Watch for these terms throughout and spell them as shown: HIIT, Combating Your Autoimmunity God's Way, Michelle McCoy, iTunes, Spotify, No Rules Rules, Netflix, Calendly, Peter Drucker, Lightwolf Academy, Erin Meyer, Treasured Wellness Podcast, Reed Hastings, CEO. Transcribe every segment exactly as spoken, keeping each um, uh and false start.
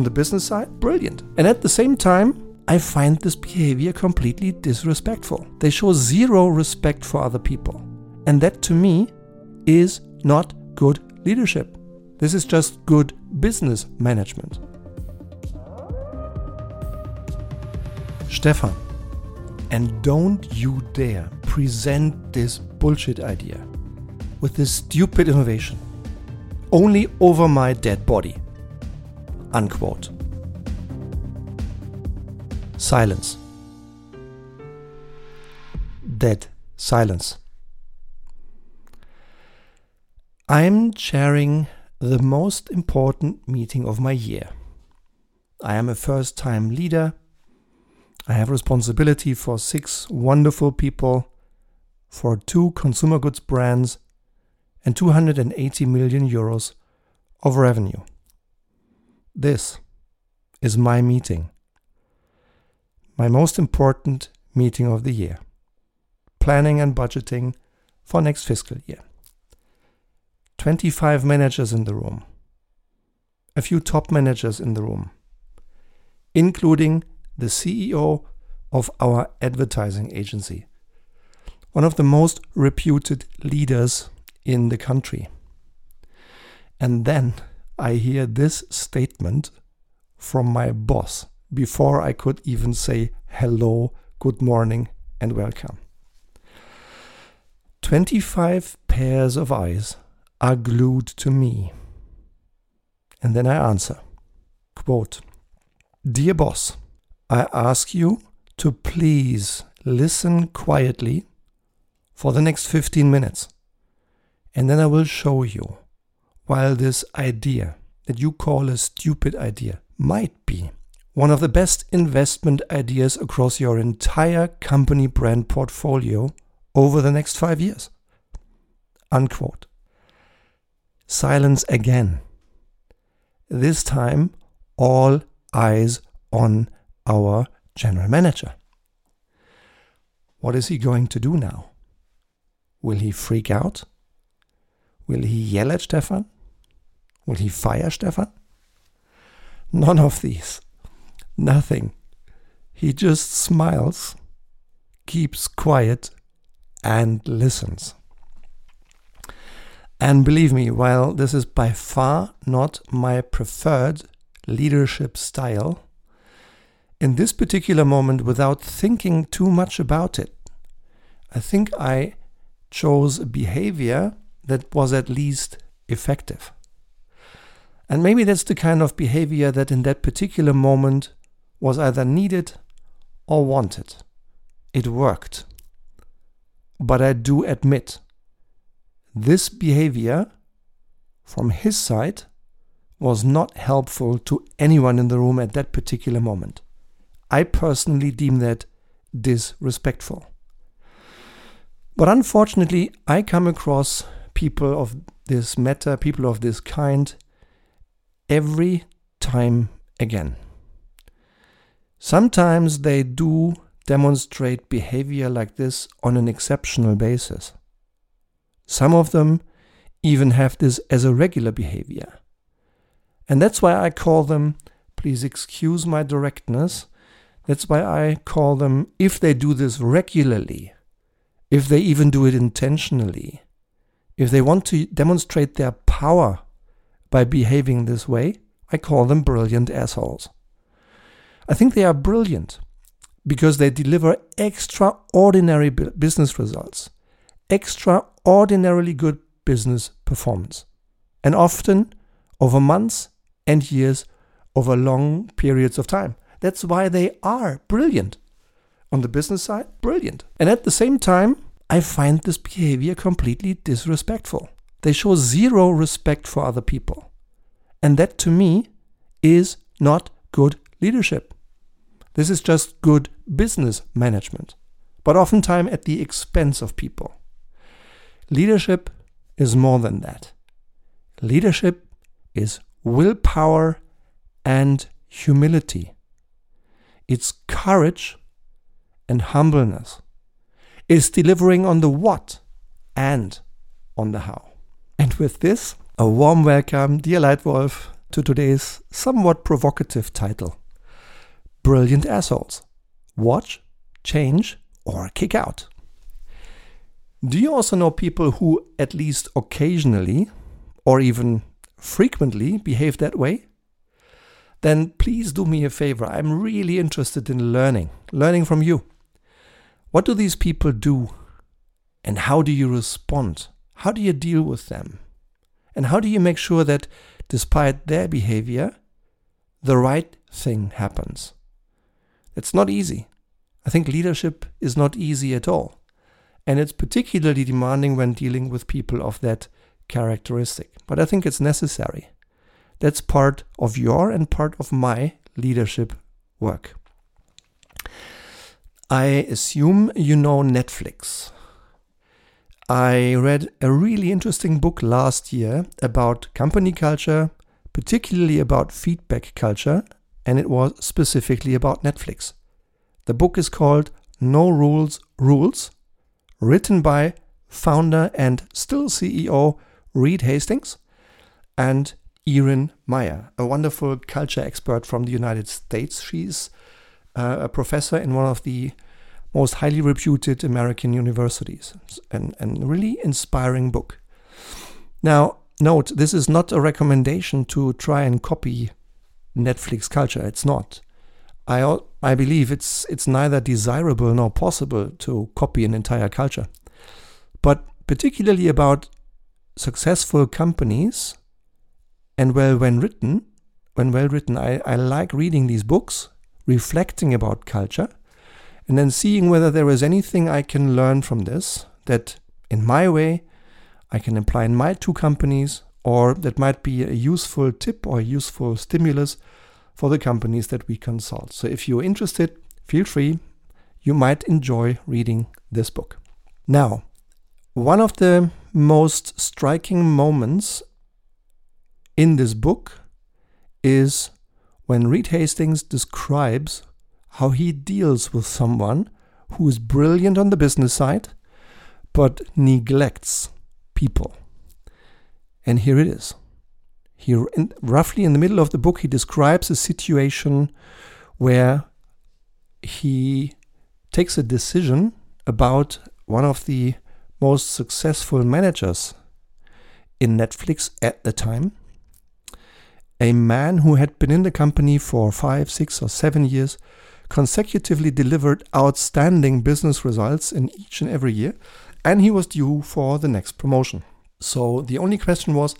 On the business side, brilliant. And at the same time, I find this behavior completely disrespectful. They show zero respect for other people. And that to me is not good leadership. This is just good business management. Stefan, and don't you dare present this bullshit idea with this stupid innovation. Only over my dead body. Unquote. Silence. Dead silence. I'm chairing the most important meeting of my year. I am a first-time leader. I have responsibility for six wonderful people, for two consumer goods brands, and two hundred eighty million euros of revenue. This is my meeting. My most important meeting of the year. Planning and budgeting for next fiscal year. twenty-five managers in the room. A few top managers in the room. Including the C E O of our advertising agency. One of the most reputed leaders in the country. And then I hear this statement from my boss, before I could even say hello, good morning, and welcome. twenty-five pairs of eyes are glued to me. And then I answer, quote, "Dear boss, I ask you to please listen quietly for the next fifteen minutes. And then I will show you why this idea that you call a stupid idea might be one of the best investment ideas across your entire company brand portfolio over the next five years. Unquote. Silence again. This time, all eyes on our general manager. What is he going to do now? Will he freak out? Will he yell at Stefan? Will he fire Stefan? None of these. Nothing. He just smiles, keeps quiet, and listens. And believe me, while this is by far not my preferred leadership style, in this particular moment, without thinking too much about it, I think I chose a behavior that was at least effective. And maybe that's the kind of behavior that in that particular moment was either needed or wanted. It worked. But I do admit, this behavior from his side was not helpful to anyone in the room at that particular moment. I personally deem that disrespectful. But unfortunately, I come across people of this matter, people of this kind, every time again. Sometimes they do demonstrate behavior like this on an exceptional basis. Some of them even have this as a regular behavior. And that's why I call them, please excuse my directness, that's why I call them, if they do this regularly, if they even do it intentionally, if they want to demonstrate their power by behaving this way, I call them brilliant assholes. I think they are brilliant because they deliver extraordinary business results, extraordinarily good business performance, and often over months and years, over long periods of time. That's why they are brilliant. On the business side, brilliant. And at the same time, I find this behavior completely disrespectful. They show zero respect for other people. And that to me is not good leadership. This is just good business management, but oftentimes at the expense of people. Leadership is more than that. Leadership is willpower and humility. It's courage and humbleness. It's delivering on the what and on the how. And with this, a warm welcome, dear Lightwolf, to today's somewhat provocative title, Brilliant Assholes. Watch, Change, or Kick Out. Do you also know people who at least occasionally, or even frequently, behave that way? Then please do me a favor. I'm really interested in learning, learning from you. What do these people do? And how do you respond? How do you deal with them? And how do you make sure that, despite their behavior, the right thing happens? It's not easy. I think leadership is not easy at all. And it's particularly demanding when dealing with people of that characteristic. But I think it's necessary. That's part of your and part of my leadership work. I assume you know Netflix. I read a really interesting book last year about company culture, particularly about feedback culture, and it was specifically about Netflix. The book is called No Rules Rules, written by founder and still C E O Reed Hastings and Erin Meyer, a wonderful culture expert from the United States. She's uh, a professor in one of the most highly reputed American universities, and a really inspiring book. Now, note, this is not a recommendation to try and copy Netflix culture. It's not. I, I believe it's it's neither desirable nor possible to copy an entire culture. But particularly about successful companies, and well, when written, when well written, I, I like reading these books, reflecting about culture, and then seeing whether there is anything I can learn from this that, in my way, I can apply in my two companies, or that might be a useful tip or a useful stimulus for the companies that we consult. So if you're interested, feel free. You might enjoy reading this book. Now, one of the most striking moments in this book is when Reed Hastings describes how he deals with someone who is brilliant on the business side, but neglects people. And here it is. Here, in, roughly in the middle of the book, he describes a situation where he takes a decision about one of the most successful managers in Netflix at the time, a man who had been in the company for five, six, or seven years, consecutively delivered outstanding business results in each and every year, and he was due for the next promotion. So the only question was,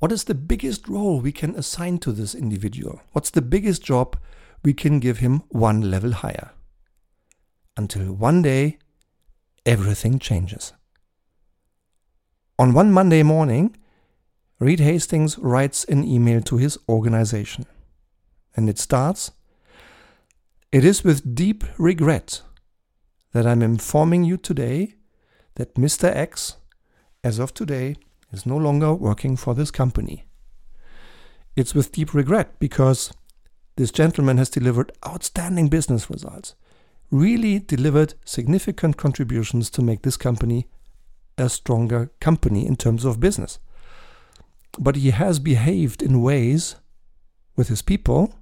what is the biggest role we can assign to this individual? What's the biggest job we can give him one level higher? Until one day, everything changes. On one Monday morning, Reed Hastings writes an email to his organization. And it starts, "It is with deep regret that I'm informing you today that Mister X, as of today, is no longer working for this company. It's with deep regret because this gentleman has delivered outstanding business results, really delivered significant contributions to make this company a stronger company in terms of business. But he has behaved in ways with his people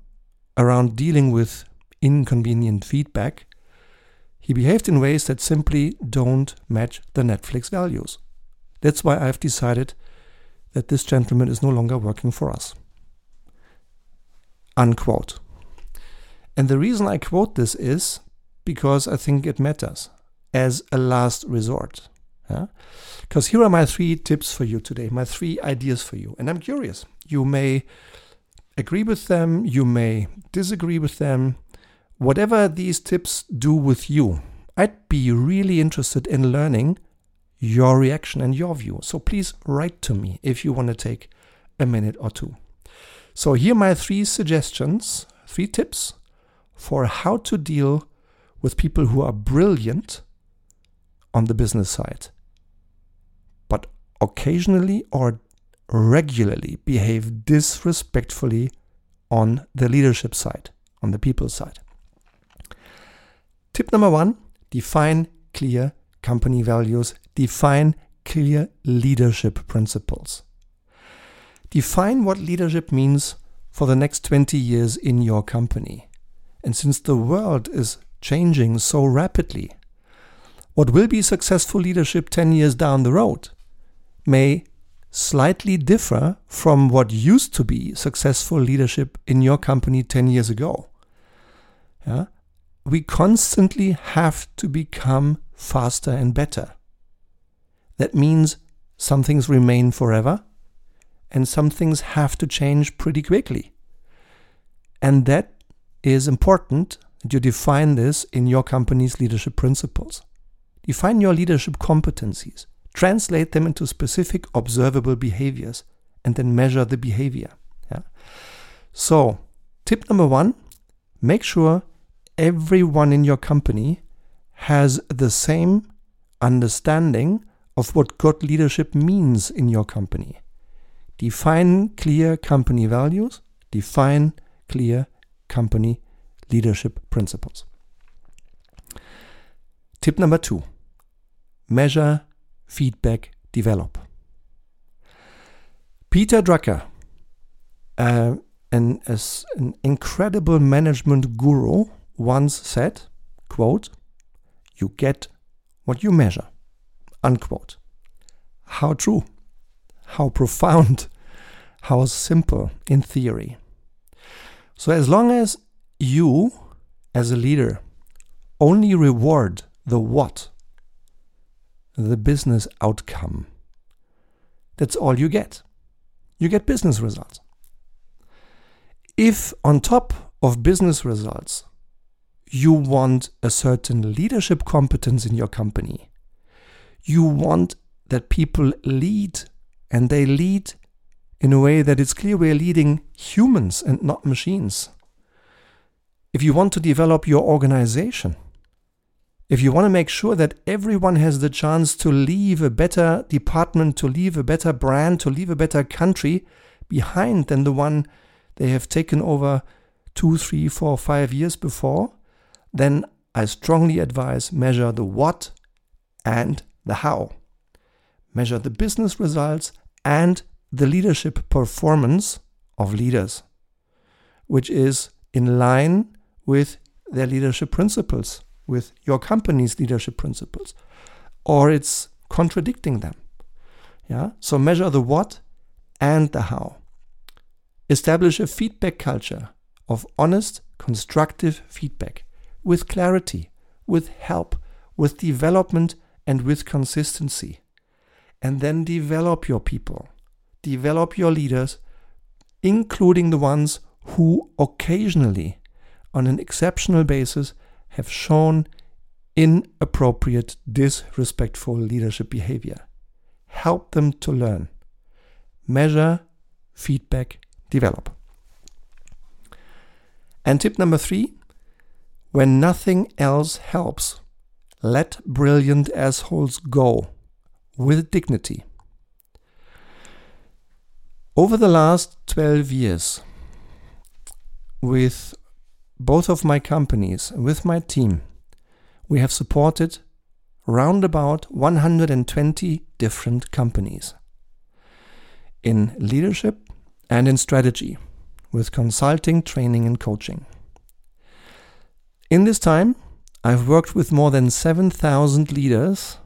around dealing with inconvenient feedback. He behaved in ways that simply don't match the Netflix values. That's why I've decided that this gentleman is no longer working for us." Unquote. And the reason I quote this is because I think it matters as a last resort. Because yeah? Here are my three tips for you today, my three ideas for you. And I'm curious. You may agree with them, you may disagree with them. Whatever these tips do with you, I'd be really interested in learning your reaction and your view. So please write to me if you want to take a minute or two. So here are my three suggestions, three tips for how to deal with people who are brilliant on the business side, but occasionally or regularly behave disrespectfully on the leadership side, on the people side. Tip number one, define clear company values. Define clear leadership principles. Define what leadership means for the next twenty years in your company. And since the world is changing so rapidly, what will be successful leadership ten years down the road may slightly differ from what used to be successful leadership in your company ten years ago. Yeah? We constantly have to become faster and better. That means some things remain forever and some things have to change pretty quickly. And that is important that you define this in your company's leadership principles. Define your leadership competencies. Translate them into specific observable behaviors and then measure the behavior. Yeah? So, tip number one, make sure everyone in your company has the same understanding of what good leadership means in your company. Define clear company values, define clear company leadership principles. Tip number two, measure, feedback, develop. Peter Drucker, uh, an, as an incredible management guru, once said, quote, "You get what you measure," unquote. How true, how profound, how simple in theory. So as long as you, as a leader, only reward the what, the business outcome, that's all you get. You get business results. If on top of business results, you want a certain leadership competence in your company, you want that people lead and they lead in a way that it's clear we're leading humans and not machines. If you want to develop your organization, if you want to make sure that everyone has the chance to leave a better department, to leave a better brand, to leave a better country behind than the one they have taken over two, three, four, five years before, then I strongly advise measure the what and the how. Measure the business results and the leadership performance of leaders, which is in line with their leadership principles, with your company's leadership principles, or it's contradicting them. Yeah? So measure the what and the how. Establish a feedback culture of honest, constructive feedback with clarity, with help, with development, and with consistency. And then develop your people. Develop your leaders, including the ones who occasionally, on an exceptional basis, have shown inappropriate, disrespectful leadership behavior. Help them to learn. Measure, feedback, develop. And tip number three, when nothing else helps, let brilliant assholes go with dignity. Over the last twelve years, with both of my companies, with my team, we have supported round about one hundred twenty different companies in leadership and in strategy with consulting, training and coaching. In this time, I've worked with more than seven thousand leaders,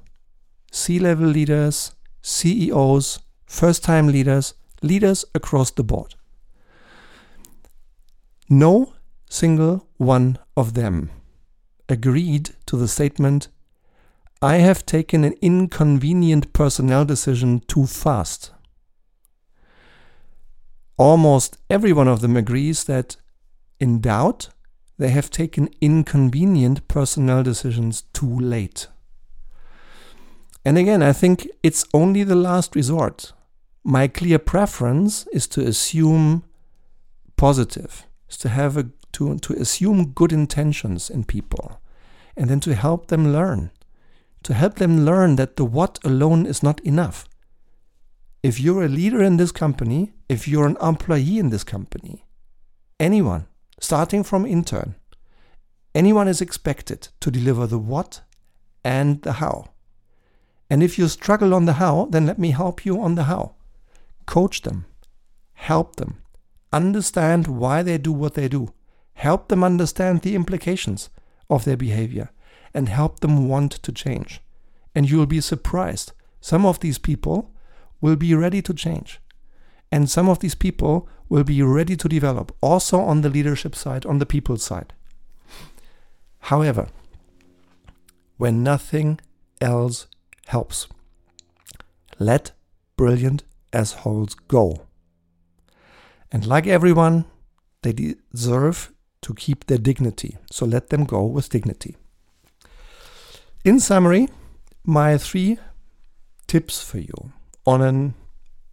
C-level leaders, C E Os, first-time leaders, leaders across the board. No single one of them agreed to the statement, "I have taken an inconvenient personnel decision too fast." Almost every one of them agrees that, in doubt, they have taken inconvenient personnel decisions too late. And again, I think it's only the last resort. My clear preference is to assume positive, is to have a To, to assume good intentions in people and then to help them learn, to help them learn that the what alone is not enough. If you're a leader in this company, if you're an employee in this company, anyone, starting from intern, anyone is expected to deliver the what and the how. And if you struggle on the how, then let me help you on the how. Coach them, help them understand why they do what they do. Help them understand the implications of their behavior and help them want to change. And you'll be surprised. Some of these people will be ready to change. And some of these people will be ready to develop, also on the leadership side, on the people side. However, when nothing else helps, let brilliant assholes go. And like everyone, they deserve to keep their dignity. So let them go with dignity. In summary, my three tips for you on an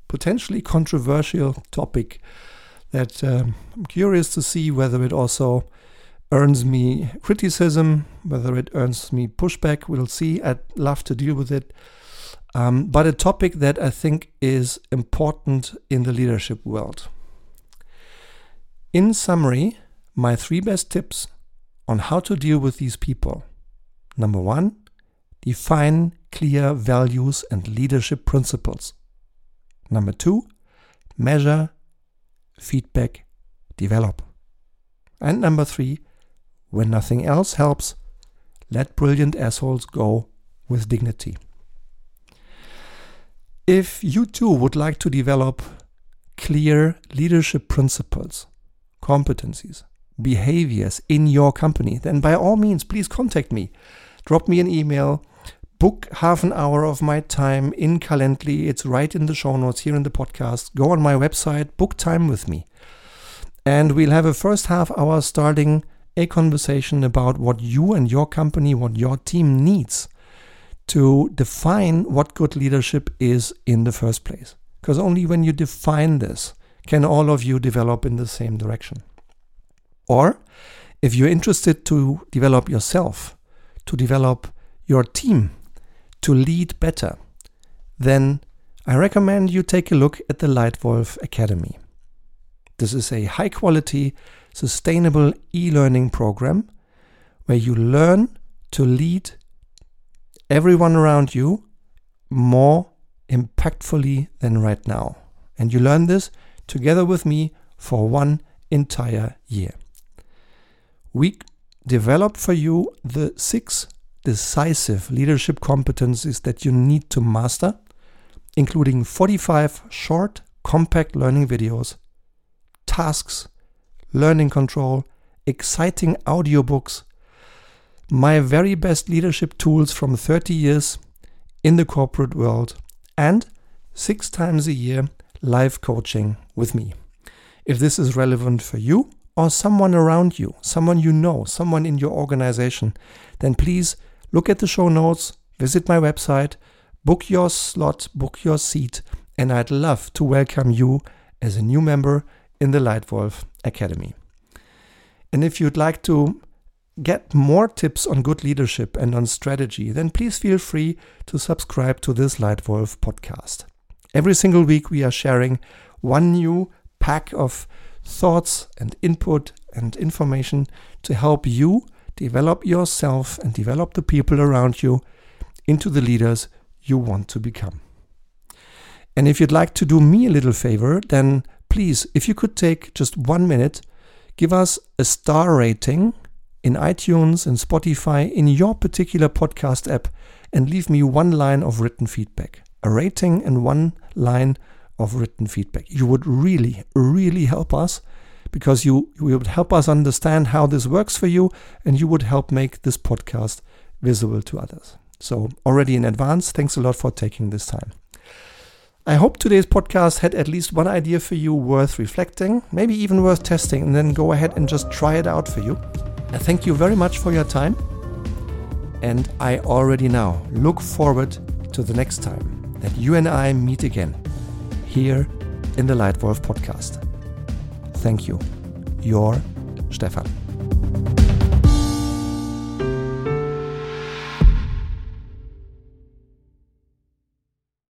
potentially controversial topic that um, I'm curious to see whether it also earns me criticism, whether it earns me pushback. We'll see. I'd love to deal with it. Um, but a topic that I think is important in the leadership world. In summary, my three best tips on how to deal with these people. Number one, define clear values and leadership principles. Number two, measure, feedback, develop. And number three, when nothing else helps, let brilliant assholes go with dignity. If you too would like to develop clear leadership principles, competencies, behaviors in your company, then by all means, please contact me. Drop me an email. Book half an hour of my time in Calendly. It's right in the show notes here in the podcast. Go on my website, book time with me. And we'll have a first half hour starting a conversation about what you and your company, what your team needs to define what good leadership is in the first place. Because only when you define this can all of you develop in the same direction. Or if you're interested to develop yourself, to develop your team, to lead better, then I recommend you take a look at the Lightwolf Academy. This is a high-quality, sustainable e-learning program where you learn to lead everyone around you more impactfully than right now. And you learn this together with me for one entire year. We develop for you the six decisive leadership competencies that you need to master, including forty-five short, compact learning videos, tasks, learning control, exciting audiobooks, my very best leadership tools from thirty years in the corporate world, and six times a year live coaching with me. If this is relevant for you or someone around you, someone you know, someone in your organization, then please look at the show notes, visit my website, book your slot, book your seat, and I'd love to welcome you as a new member in the Lightwolf Academy. And if you'd like to get more tips on good leadership and on strategy, then please feel free to subscribe to this Lightwolf podcast. Every single week we are sharing one new pack of thoughts and input and information to help you develop yourself and develop the people around you into the leaders you want to become. And if you'd like to do me a little favor, then please, if you could take just one minute, give us a star rating in iTunes and Spotify in your particular podcast app and leave me one line of written feedback. A rating and one line of written feedback. You would really, really help us because you, you would help us understand how this works for you and you would help make this podcast visible to others. So already in advance, thanks a lot for taking this time. I hope today's podcast had at least one idea for you worth reflecting, maybe even worth testing, and then go ahead and just try it out for you. I thank you very much for your time and I already now look forward to the next time that you and I meet again here in the Lightwolf podcast. Thank you. Your Stefan.